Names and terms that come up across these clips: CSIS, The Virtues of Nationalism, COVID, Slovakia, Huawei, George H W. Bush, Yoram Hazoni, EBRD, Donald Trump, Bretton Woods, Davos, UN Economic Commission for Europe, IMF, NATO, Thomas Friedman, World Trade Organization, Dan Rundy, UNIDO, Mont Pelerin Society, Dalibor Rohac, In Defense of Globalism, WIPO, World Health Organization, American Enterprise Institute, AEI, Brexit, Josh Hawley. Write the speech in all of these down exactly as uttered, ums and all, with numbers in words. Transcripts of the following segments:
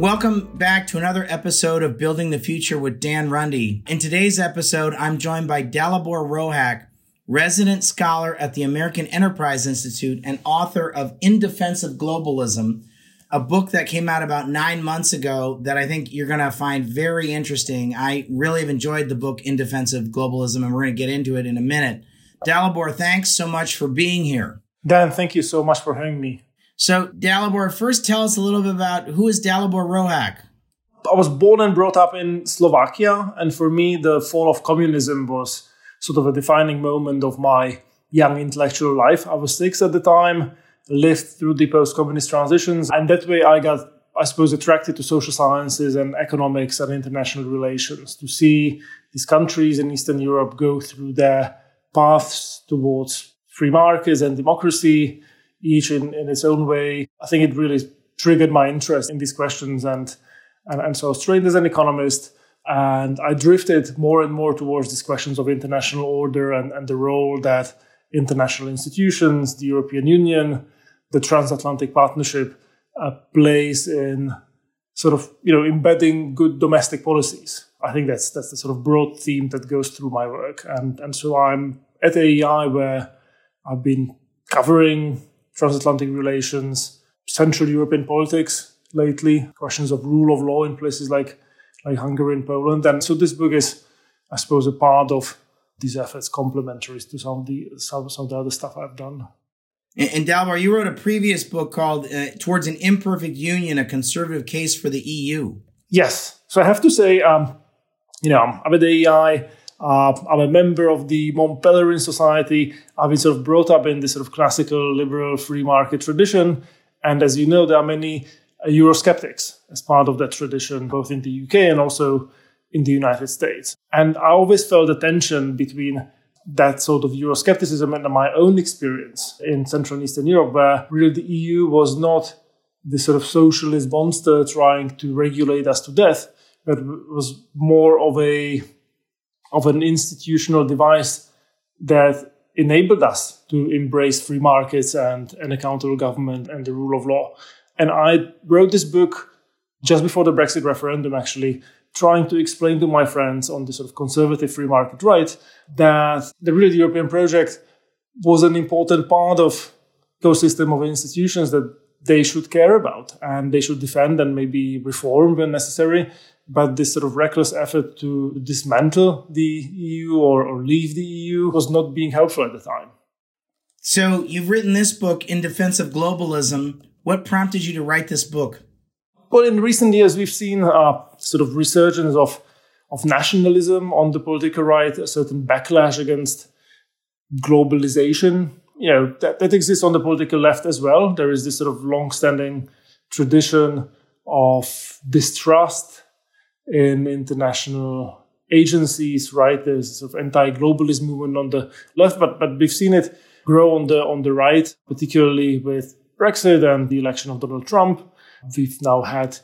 Welcome back to another episode of Building the Future with Dan Rundy. In today's episode, I'm joined by Dalibor Rohac, resident scholar at the American Enterprise Institute and author of In Defense of Globalism, a book that came out about nine months ago that I think you're going to find very interesting. I really have enjoyed the book In Defense of Globalism, and we're going to get into it in a minute. Dalibor, thanks so much for being here. Dan, thank you so much for having me. So, Dalibor, first tell us a little bit about who is Dalibor Rohac. I was born and brought up in Slovakia, and for me, the fall of communism was sort of a defining moment of my young intellectual life. I was six at the time, lived through the post-communist transitions, and that way I got, I suppose, attracted to social sciences and economics and international relations, to see these countries in Eastern Europe go through their paths towards free markets and democracy, each in, in its own way. I think it really triggered my interest in these questions. And, and, and so I was trained as an economist, and I drifted more and more towards these questions of international order and, and the role that international institutions, the European Union, the transatlantic partnership uh, plays in sort of, you know, embedding good domestic policies. I think that's that's the sort of broad theme that goes through my work. And, and so I'm at A E I, where I've been covering transatlantic relations, Central European politics lately, questions of rule of law in places like, like Hungary and Poland. And so this book is, I suppose, a part of these efforts, complementary to some of the, some, some of the other stuff I've done. And, and Dalibor, you wrote a previous book called uh, Towards an Imperfect Union, A Conservative Case for the E U. Yes. So I have to say, um, you know, I'm at A E I. Uh, I'm a member of the Mont Pelerin Society. I've been sort of brought up in this sort of classical liberal free market tradition. And as you know, there are many uh, Eurosceptics as part of that tradition, both in the U K and also in the United States. And I always felt a tension between that sort of Euroscepticism and my own experience in Central and Eastern Europe, where really the E U was not this sort of socialist monster trying to regulate us to death, but was more of a of an institutional device that enabled us to embrace free markets and an accountable government and the rule of law. And I wrote this book just before the Brexit referendum, actually, trying to explain to my friends on the sort of conservative free market right that the real European project was an important part of the ecosystem of institutions that they should care about and they should defend and maybe reform when necessary. But this sort of reckless effort to dismantle the E U or, or leave the E U was not being helpful at the time. So you've written this book, In Defense of Globalism. What prompted you to write this book? Well, in recent years, we've seen a sort of resurgence of, of nationalism on the political right, a certain backlash against globalization. You know, that, that exists on the political left as well. There is this sort of long-standing tradition of distrust in international agencies, right? There's sort of anti-globalist movement on the left, but but we've seen it grow on the on the right, particularly with Brexit and the election of Donald Trump. We've now had,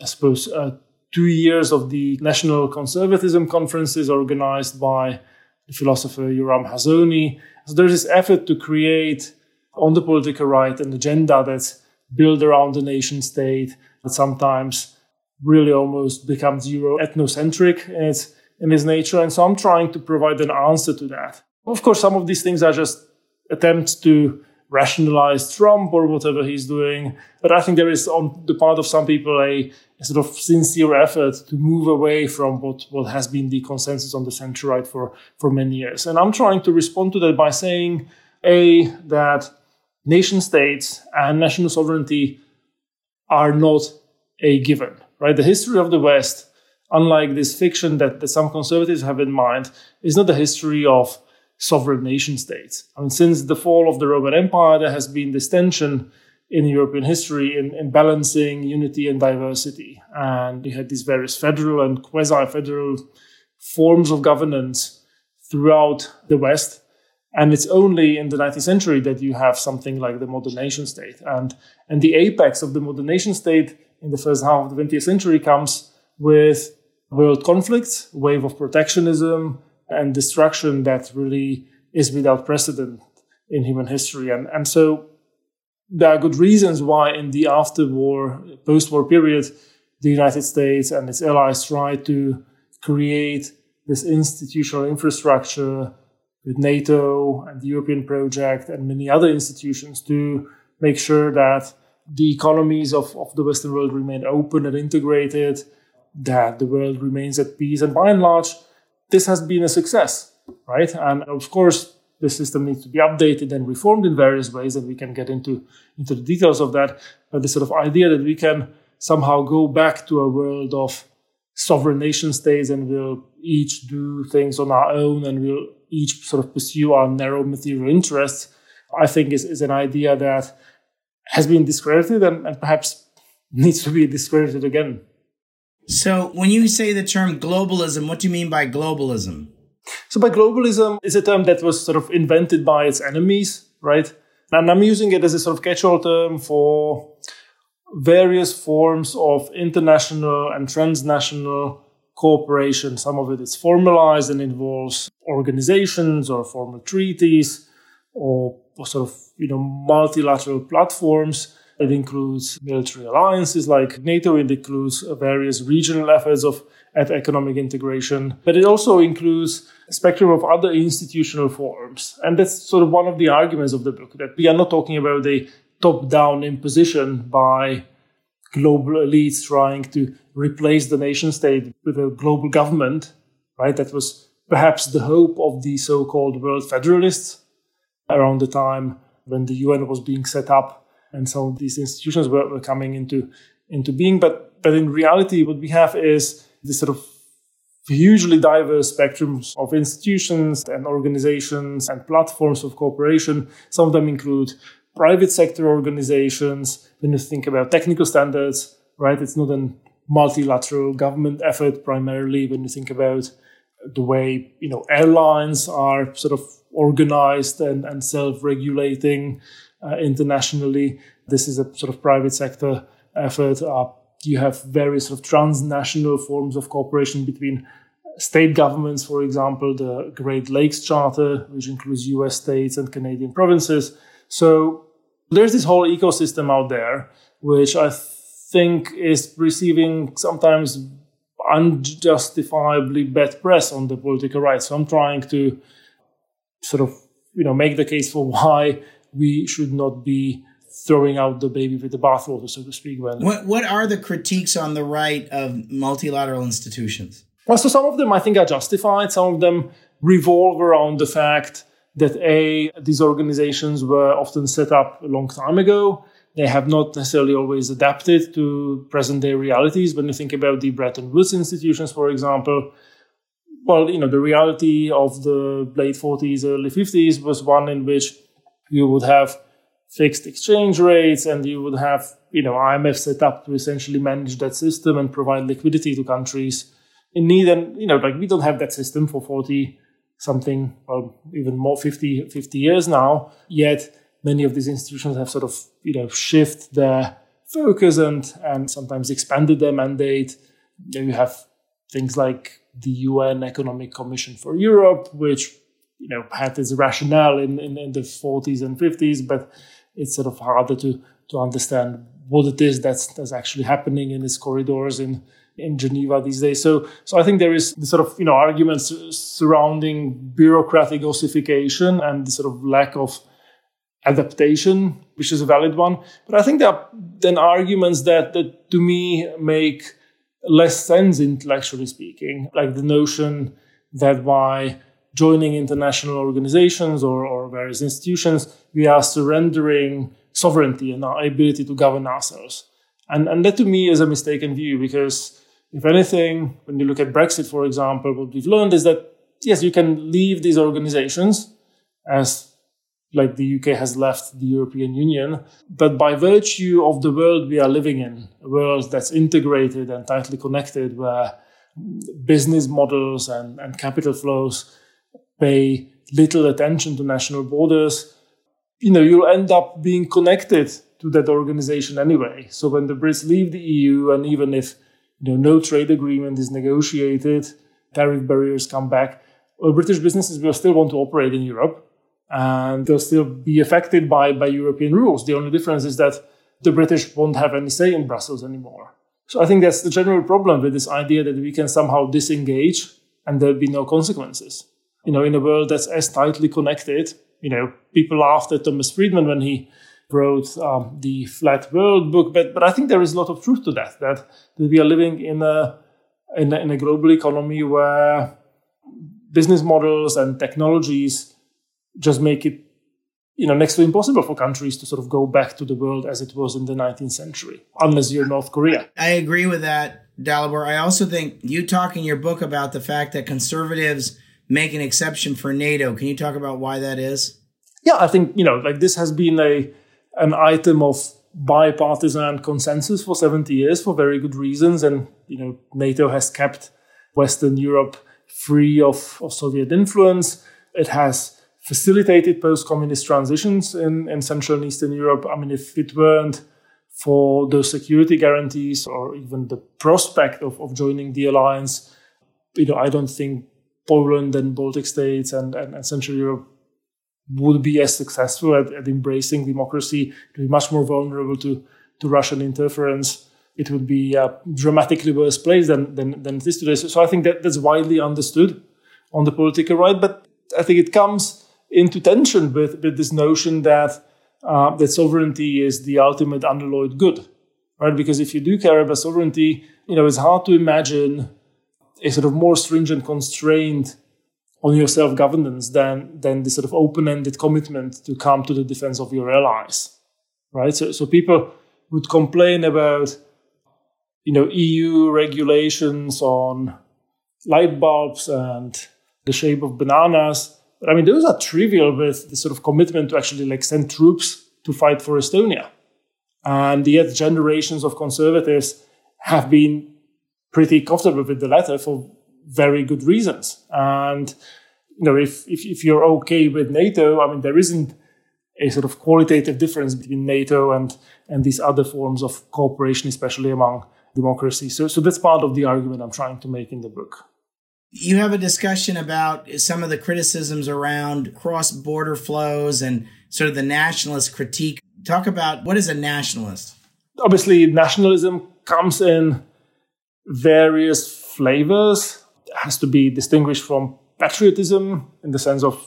I suppose, uh, two years of the national conservatism conferences organized by the philosopher Yoram Hazoni. So there's this effort to create on the political right an agenda that's built around the nation state, that sometimes really almost becomes Euro ethnocentric in its, in its nature. And so I'm trying to provide an answer to that. Of course, some of these things are just attempts to rationalize Trump or whatever he's doing. But I think there is, on the part of some people, a, a sort of sincere effort to move away from what, what has been the consensus on the centre-right for, for many years. And I'm trying to respond to that by saying, A, that nation states and national sovereignty are not a given. Right, the history of the West, unlike this fiction that, that some conservatives have in mind, is not the history of sovereign nation states. I mean, since the fall of the Roman Empire, there has been this tension in European history in, in balancing unity and diversity. And you had these various federal and quasi-federal forms of governance throughout the West. And it's only in the nineteenth century that you have something like the modern nation state. And, and the apex of the modern nation state in the first half of the twentieth century comes with world conflicts, wave of protectionism and destruction that really is without precedent in human history. And, and so there are good reasons why in the after-war, post-war period, the United States and its allies tried to create this institutional infrastructure with NATO and the European project and many other institutions to make sure that the economies of, of the Western world remain open and integrated, that the world remains at peace. And by and large, this has been a success, right? And of course, the system needs to be updated and reformed in various ways, and we can get into, into the details of that. But the sort of idea that we can somehow go back to a world of sovereign nation states and we'll each do things on our own and we'll each sort of pursue our narrow material interests, I think is, is an idea that has been discredited and, and perhaps needs to be discredited again. So when you say the term globalism, what do you mean by globalism? So by globalism is a term that was sort of invented by its enemies, right? And I'm using it as a sort of catch-all term for various forms of international and transnational cooperation. Some of it is formalized and involves organizations or formal treaties or sort of, you know, multilateral platforms. It includes military alliances like NATO. It includes various regional efforts of at economic integration. But it also includes a spectrum of other institutional forms. And that's sort of one of the arguments of the book, that we are not talking about a top-down imposition by global elites trying to replace the nation state with a global government, right? That was perhaps the hope of the so-called world federalists around the time when the U N was being set up and some of these institutions were, were coming into, into being. But, but in reality, what we have is this sort of hugely diverse spectrums of institutions and organizations and platforms of cooperation. Some of them include private sector organizations. When you think about technical standards, right, it's not a multilateral government effort primarily. When you think about the way, you know, airlines are sort of organized and, and self-regulating uh, internationally, this is a sort of private sector effort. Uh, you have various sort of transnational forms of cooperation between state governments, for example, the Great Lakes Charter, which includes U S states and Canadian provinces. So there's this whole ecosystem out there, which I think is receiving sometimes unjustifiably bad press on the political right. So I'm trying to sort of, you know, make the case for why we should not be throwing out the baby with the bathwater, so to speak. When what, what are the critiques on the right of multilateral institutions? Well, so some of them I think are justified. Some of them revolve around the fact that A, these organizations were often set up a long time ago. They have not necessarily always adapted to present-day realities. When you think about the Bretton Woods institutions, for example, well, you know, the reality of the late forties, early fifties was one in which you would have fixed exchange rates and you would have, you know, I M F set up to essentially manage that system and provide liquidity to countries in need. And, you know, like we don't have that system for forty something, well, even more, fifty, fifty years now, yet many of these institutions have sort of, you know, shifted their focus and, and sometimes expanded their mandate. Then you have things like the U N Economic Commission for Europe, which, you know, had its rationale in, in, in the forties and fifties, but it's sort of harder to, to understand what it is that's, that's actually happening in its corridors in in Geneva these days. So so I think there is the sort of, you know, arguments surrounding bureaucratic ossification and the sort of lack of adaptation, which is a valid one. But I think there are then arguments that, that to me make less sense intellectually speaking, like the notion that by joining international organizations or, or various institutions, we are surrendering sovereignty and our ability to govern ourselves. And, and that to me is a mistaken view, because if anything, when you look at Brexit, for example, what we've learned is that, yes, you can leave these organizations as like the U K has left the European Union, but by virtue of the world we are living in, a world that's integrated and tightly connected, where business models and, and capital flows pay little attention to national borders, you know, you'll end up being connected to that organization anyway. So when the Brits leave the E U, and even if, you know, no trade agreement is negotiated, tariff barriers come back, well, British businesses will still want to operate in Europe, and they'll still be affected by, by European rules. The only difference is that the British won't have any say in Brussels anymore. So I think that's the general problem with this idea that we can somehow disengage and there'll be no consequences. You know, in a world that's as tightly connected, you know, people laughed at Thomas Friedman when he wrote um, the Flat World book, but but I think there is a lot of truth to that, that, that we are living in a, in a in a global economy where business models and technologies just make it, you know, next to impossible for countries to sort of go back to the world as it was in the nineteenth century, unless you're North Korea. I agree with that, Dalibor. I also think you talk in your book about the fact that conservatives make an exception for NATO. Can you talk about why that is? Yeah, I think, you know, like this has been a an item of bipartisan consensus for seventy years for very good reasons. And, you know, NATO has kept Western Europe free of, of Soviet influence. It has facilitated post-communist transitions in, in Central and Eastern Europe. I mean, if it weren't for those security guarantees or even the prospect of, of joining the alliance, you know, I don't think Poland and Baltic states and, and, and Central Europe would be as successful at, at embracing democracy. It would be much more vulnerable to, to Russian interference. It would be a dramatically worse place than, than, than it is today. So, so I think that that's widely understood on the political right. But I think it comes into tension with, with this notion that uh, that sovereignty is the ultimate unalloyed good, right? Because if you do care about sovereignty, you know, it's hard to imagine a sort of more stringent constraint on your self-governance than, than this sort of open-ended commitment to come to the defense of your allies, right? So, so people would complain about, you know, E U regulations on light bulbs and the shape of bananas. But I mean, those are trivial with the sort of commitment to actually like send troops to fight for Estonia. And yet generations of conservatives have been pretty comfortable with the latter for very good reasons. And, you know, if, if if you're okay with NATO, I mean, there isn't a sort of qualitative difference between NATO and, and these other forms of cooperation, especially among democracies. So, so that's part of the argument I'm trying to make in the book. You have a discussion about some of the criticisms around cross-border flows and sort of the nationalist critique. Talk about what is a nationalist? Obviously, nationalism comes in various flavors. Has to be distinguished from patriotism in the sense of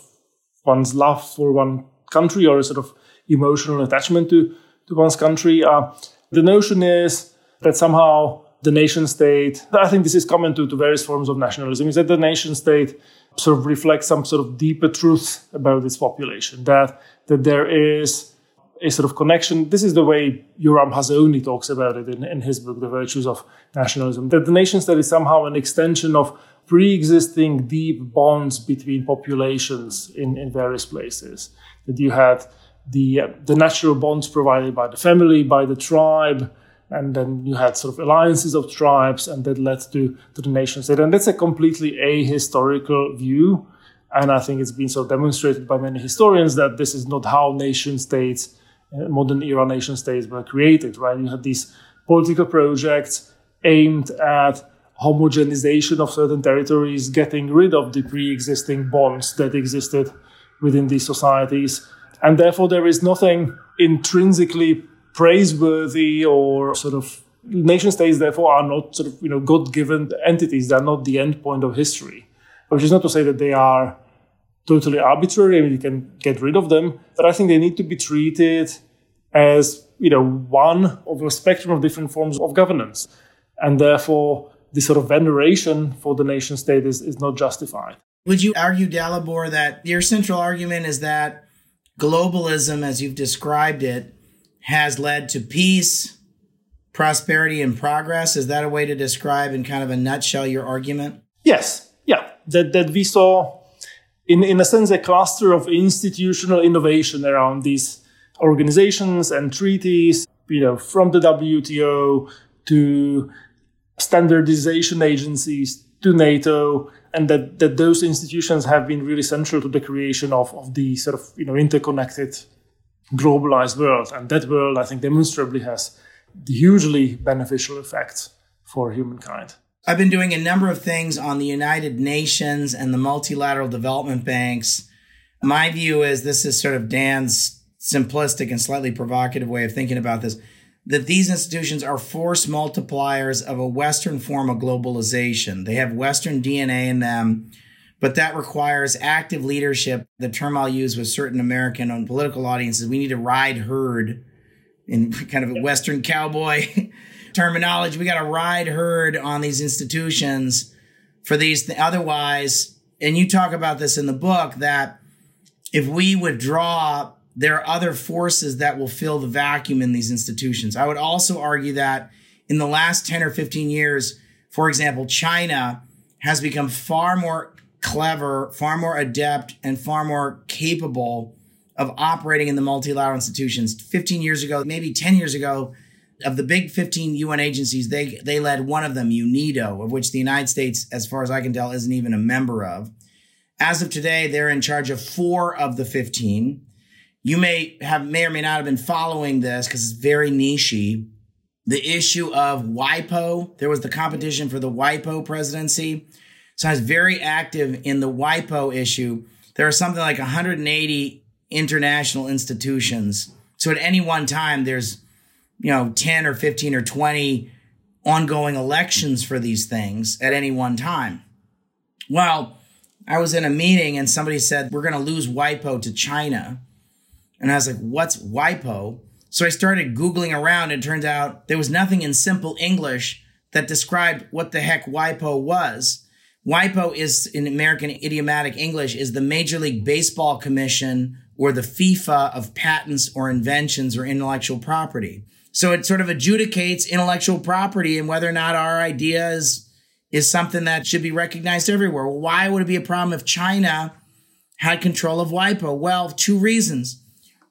one's love for one country or a sort of emotional attachment to, to one's country. Uh, the notion is that somehow the nation state, I think this is common to, to various forms of nationalism, is that the nation state sort of reflects some sort of deeper truth about its population, that, that there is a sort of connection. This is the way Yoram Hazoni talks about it in, in his book, The Virtues of Nationalism, that the nation state is somehow an extension of pre-existing deep bonds between populations in, in various places. That you had the uh, the natural bonds provided by the family, by the tribe, and then you had sort of alliances of tribes, and that led to, to the nation state. And that's a completely ahistorical view. And I think it's been sort of demonstrated by many historians that this is not how nation states, uh, modern era nation states were created, right? You had these political projects aimed at homogenization of certain territories, getting rid of the pre-existing bonds that existed within these societies. And therefore, there is nothing intrinsically praiseworthy or sort of nation states, therefore, are not sort of, you know, God-given entities. They're not the end point of history, which is not to say that they are totally arbitrary. I mean, you can get rid of them, but I think they need to be treated as, you know, one of a spectrum of different forms of governance. And therefore, this sort of veneration for the nation state is, is not justified. Would you argue, Dalibor, that your central argument is that globalism, as you've described it, has led to peace, prosperity, and progress? Is that a way to describe in kind of a nutshell your argument? Yes. Yeah, that, that we saw in, in a sense, a cluster of institutional innovation around these organizations and treaties, you know, from the W T O to standardization agencies to NATO, and that, that those institutions have been really central to the creation of, of the sort of, you know, interconnected, globalized world. And that world, I think, demonstrably has hugely beneficial effects for humankind. I've been doing a number of things on the United Nations and the multilateral development banks. My view is, this is sort of Dan's simplistic and slightly provocative way of thinking about this, that these institutions are force multipliers of a Western form of globalization. They have Western D N A in them, but that requires active leadership. The term I'll use with certain American and political audiences, we need to ride herd in kind of a Western cowboy terminology. We got to ride herd on these institutions for these. Th- otherwise, and you talk about this in the book, that if we withdraw, there are other forces that will fill the vacuum in these institutions. I would also argue that in the last ten or fifteen years, for example, China has become far more clever, far more adept, and far more capable of operating in the multilateral institutions. fifteen years ago, maybe ten years ago, of the big fifteen U N agencies, they, they led one of them, UNIDO, of which the United States, as far as I can tell, isn't even a member of. As of today, they're in charge of four of the fifteen. You may have may or may not have been following this because it's very niche-y. The issue of WIPO, there was the competition for the WIPO presidency. So I was very active in the WIPO issue. There are something like one hundred eighty international institutions. So at any one time, there's, you know, ten or fifteen or twenty ongoing elections for these things at any one time. Well, I was in a meeting and somebody said, we're going to lose WIPO to China. And I was like, what's WIPO? So I started Googling around, and it turns out there was nothing in simple English that described what the heck WIPO was. WIPO is, in American idiomatic English, is the Major League Baseball Commission or the FIFA of patents or inventions or intellectual property. So it sort of adjudicates intellectual property and whether or not our idea is, is something that should be recognized everywhere. Well, why would it be a problem if China had control of WIPO? Well, two reasons.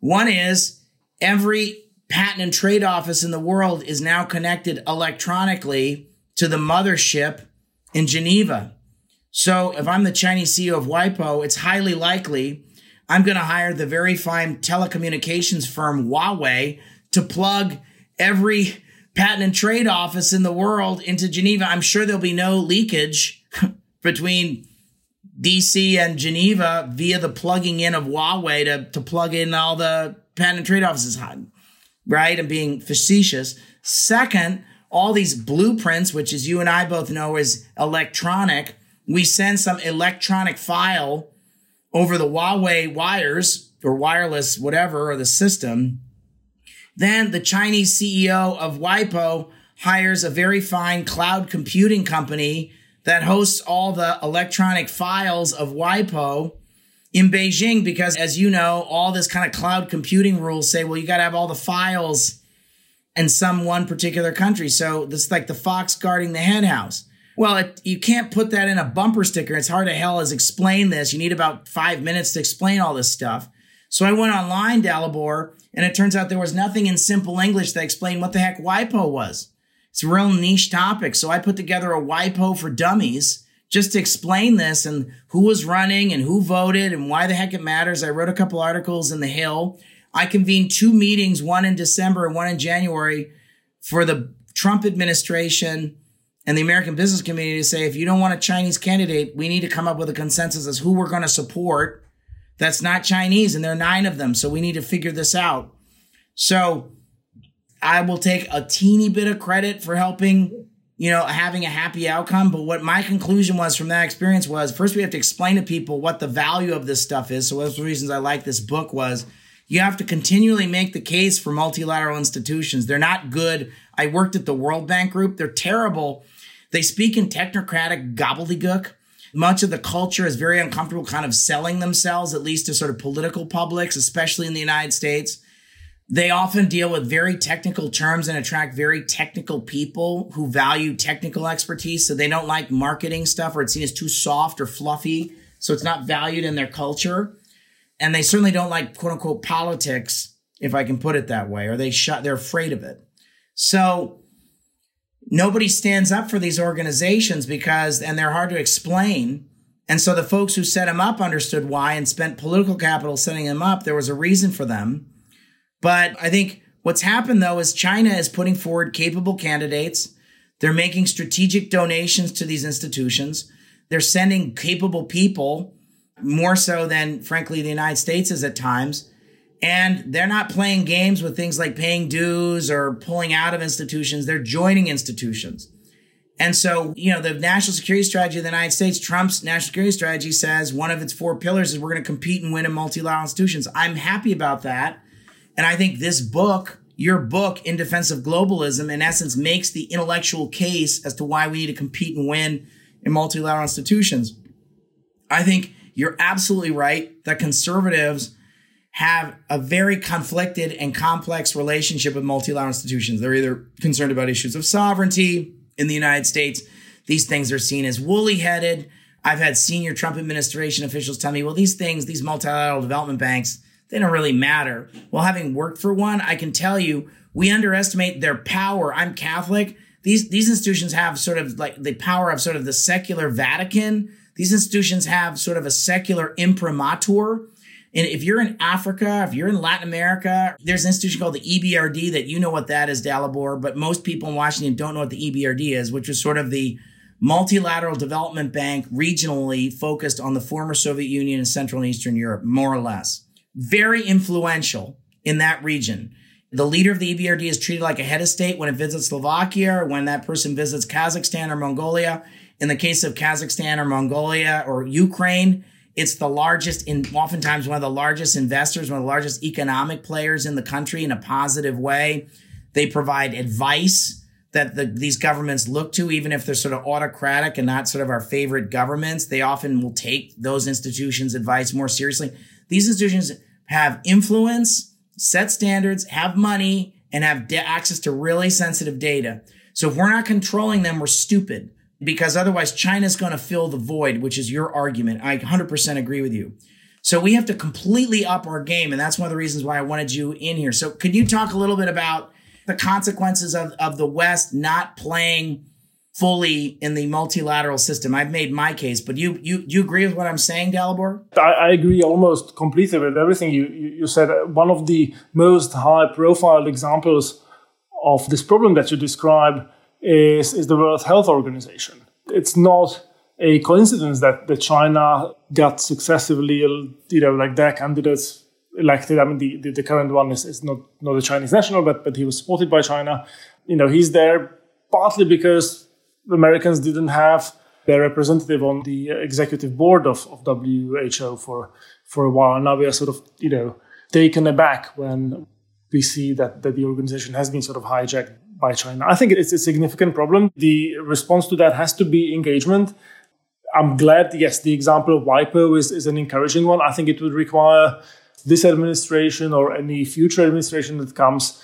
One is every patent and trade office in the world is now connected electronically to the mothership in Geneva. So if I'm the Chinese C E O of WIPO, it's highly likely I'm going to hire the very fine telecommunications firm Huawei to plug every patent and trade office in the world into Geneva. I'm sure there'll be no leakage between D C and Geneva via the plugging in of Huawei to, to plug in all the patent and trade offices, right? I'm being facetious. Second, all these blueprints, which as you and I both know is electronic, we send some electronic file over the Huawei wires or wireless, whatever, or the system. Then the Chinese C E O of WIPO hires a very fine cloud computing company that hosts all the electronic files of WIPO in Beijing, because, as you know, all this kind of cloud computing rules say, well, you got to have all the files in some one particular country. So it's like the fox guarding the hen house. Well, it, you can't put that in a bumper sticker. It's hard to hell as explain this. You need about five minutes to explain all this stuff. So I went online, Dalibor, and it turns out there was nothing in simple English that explained what the heck WIPO was. It's a real niche topic. So I put together a WIPO for dummies just to explain this and who was running and who voted and why the heck it matters. I wrote a couple articles in The Hill. I convened two meetings, one in December and one in January, for the Trump administration and the American business community to say, if you don't want a Chinese candidate, we need to come up with a consensus as who we're going to support that's not Chinese. And there are nine of them. So we need to figure this out. So I will take a teeny bit of credit for helping, you know, having a happy outcome. But what my conclusion was from that experience was, first, we have to explain to people what the value of this stuff is. So one of the reasons I like this book was you have to continually make the case for multilateral institutions. They're not good. I worked at the World Bank Group. They're terrible. They speak in technocratic gobbledygook. Much of the culture is very uncomfortable kind of selling themselves, at least to sort of political publics, especially in the United States. They often deal with very technical terms and attract very technical people who value technical expertise. So they don't like marketing stuff, or it's seen as too soft or fluffy. So it's not valued in their culture. And they certainly don't like, quote unquote, politics, if I can put it that way, or they shut, they're afraid of it. So nobody stands up for these organizations because, and they're hard to explain. And so the folks who set them up understood why and spent political capital setting them up. There was a reason for them. But I think what's happened, though, is China is putting forward capable candidates. They're making strategic donations to these institutions. They're sending capable people, more so than, frankly, the United States is at times. And they're not playing games with things like paying dues or pulling out of institutions. They're joining institutions. And so, you know, the national security strategy of the United States, Trump's national security strategy, says one of its four pillars is we're going to compete and win in multilateral institutions. I'm happy about that. And I think this book, your book, In Defense of Globalism, in essence, makes the intellectual case as to why we need to compete and win in multilateral institutions. I think you're absolutely right that conservatives have a very conflicted and complex relationship with multilateral institutions. They're either concerned about issues of sovereignty. In the United States, these things are seen as woolly-headed. I've had senior Trump administration officials tell me, well, these things, these multilateral development banks, they don't really matter. Well, having worked for one, I can tell you, we underestimate their power. I'm Catholic. These, these institutions have sort of like the power of sort of the secular Vatican. These institutions have sort of a secular imprimatur. And if you're in Africa, if you're in Latin America, there's an institution called the E B R D that you know what that is, Dalibor, but most people in Washington don't know what the E B R D is, which was sort of the multilateral development bank regionally focused on the former Soviet Union and Central and Eastern Europe, more or less. Very influential in that region. The leader of the E B R D is treated like a head of state when it visits Slovakia or when that person visits Kazakhstan or Mongolia. In the case of Kazakhstan or Mongolia or Ukraine, it's the largest, in, oftentimes one of the largest investors, one of the largest economic players in the country in a positive way. They provide advice that the, these governments look to, even if they're sort of autocratic and not sort of our favorite governments. They often will take those institutions' advice more seriously. These institutions have influence, set standards, have money, and have de- access to really sensitive data. So if we're not controlling them, we're stupid. Because otherwise, China's going to fill the void, which is your argument. I one hundred percent agree with you. So we have to completely up our game. And that's one of the reasons why I wanted you in here. So could you talk a little bit about the consequences of, of the West not playing fully in the multilateral system? I've made my case, but you you you agree with what I'm saying, Dalibor? I, I agree almost completely with everything you, you, you said. One of the most high-profile examples of this problem that you describe Is, is the World Health Organization. It's not a coincidence that, that China got successively, you know, like their candidates elected. I mean, the, the, the current one is, is not, not a Chinese national, but, but he was supported by China. You know, he's there partly because the Americans didn't have their representative on the executive board of, of W H O for, for a while. Now we are sort of, you know, taken aback when we see that, that the organization has been sort of hijacked by China. I think it's a significant problem. The response to that has to be engagement. I'm glad, yes, the example of WIPO is, is an encouraging one. I think it would require this administration or any future administration that comes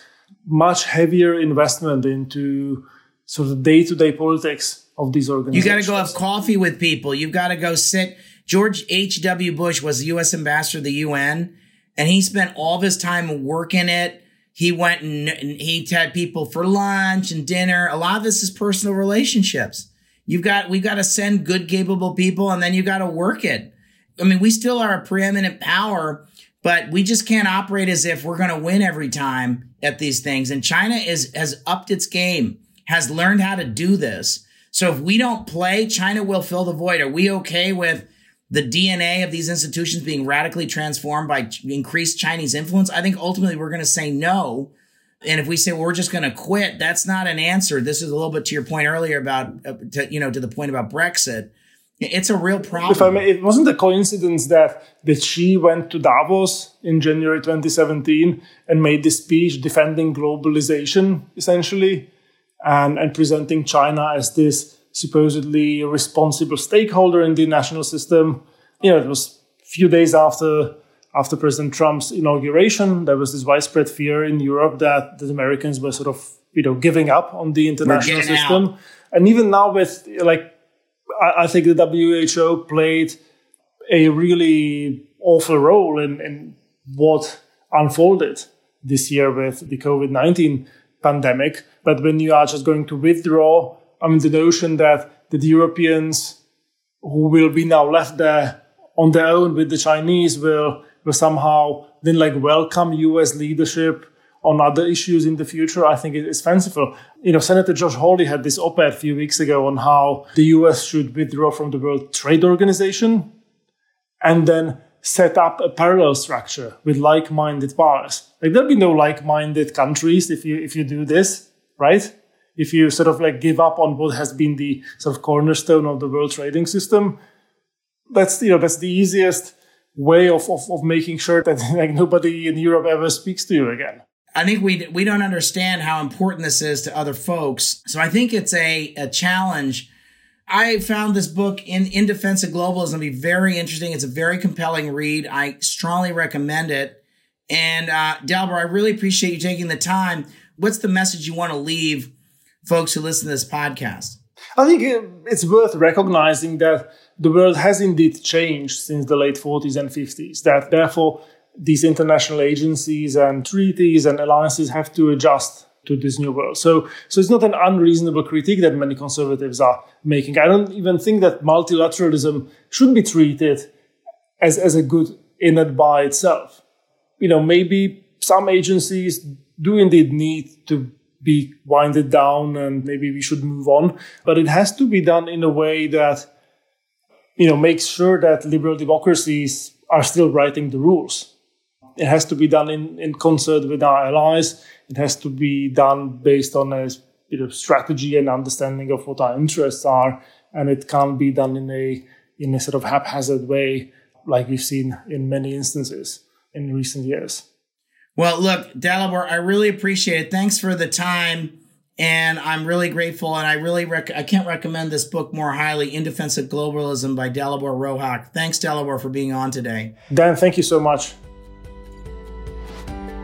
much heavier investment into sort of day-to-day politics of these organizations. You got to go have coffee with people. You've got to go sit. George H W. Bush was the U S ambassador to the U N, and he spent all of his time working it. He went and he had people for lunch and dinner. A lot of this is personal relationships. You've got, we've got to send good, capable people, and then you got to work it. I mean, we still are a preeminent power, but we just can't operate as if we're going to win every time at these things. And China is, has upped its game, has learned how to do this. So if we don't play, China will fill the void. Are we okay with the D N A of these institutions being radically transformed by increased Chinese influence? I think ultimately we're going to say no. And if we say, well, we're just going to quit, that's not an answer. This is a little bit to your point earlier about, uh, to, you know, to the point about Brexit. It's a real problem. If I may, it wasn't a coincidence that, that she went to Davos in January twenty seventeen and made this speech defending globalization, essentially, and, and presenting China as this supposedly responsible stakeholder in the national system. You know, it was a few days after after President Trump's inauguration. There was this widespread fear in Europe that the Americans were sort of, you know, giving up on the international system. Out. And even now with, like, I, I think the W H O played a really awful role in, in what unfolded this year with the COVID nineteen pandemic. But when you are just going to withdraw, I mean, the notion that the Europeans who will be now left there on their own with the Chinese will, will somehow then like welcome U S leadership on other issues in the future, I think is fanciful. You know, Senator Josh Hawley had this op-ed a few weeks ago on how the U S should withdraw from the World Trade Organization and then set up a parallel structure with like-minded powers. Like, there'll be no like-minded countries if you if you do this, right? If you sort of like give up on what has been the sort of cornerstone of the world trading system, that's, you know, that's the easiest way of, of, of making sure that like nobody in Europe ever speaks to you again. I think we we don't understand how important this is to other folks. So I think it's a, a challenge. I found this book, in, in Defense of Globalism, to be very interesting. It's a very compelling read. I strongly recommend it. And uh, Dalibor, I really appreciate you taking the time. What's the message you want to leave folks who listen to this podcast? I think it's worth recognizing that the world has indeed changed since the late forties and fifties, that therefore these international agencies and treaties and alliances have to adjust to this new world. So, so it's not an unreasonable critique that many conservatives are making. I don't even think that multilateralism should be treated as, as a good in and by itself. You know, maybe some agencies do indeed need to be winded down and maybe we should move on, but it has to be done in a way that, you know, makes sure that liberal democracies are still writing the rules. It has to be done in, in concert with our allies. It has to be done based on a you know, strategy and understanding of what our interests are, and it can't be done in a in a sort of haphazard way like we've seen in many instances in recent years. Well, look, Dalibor, I really appreciate it. Thanks for the time, and I'm really grateful, and I really rec- I can't recommend this book more highly, In Defense of Globalism by Dalibor Rohac. Thanks, Dalibor, for being on today. Dan, thank you so much.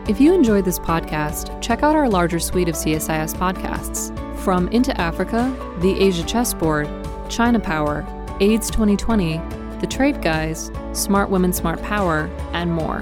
If you enjoyed this podcast, check out our larger suite of C S I S podcasts, from Into Africa, The Asia Chessboard, China Power, AIDS twenty twenty, The Trade Guys, Smart Women, Smart Power, and more.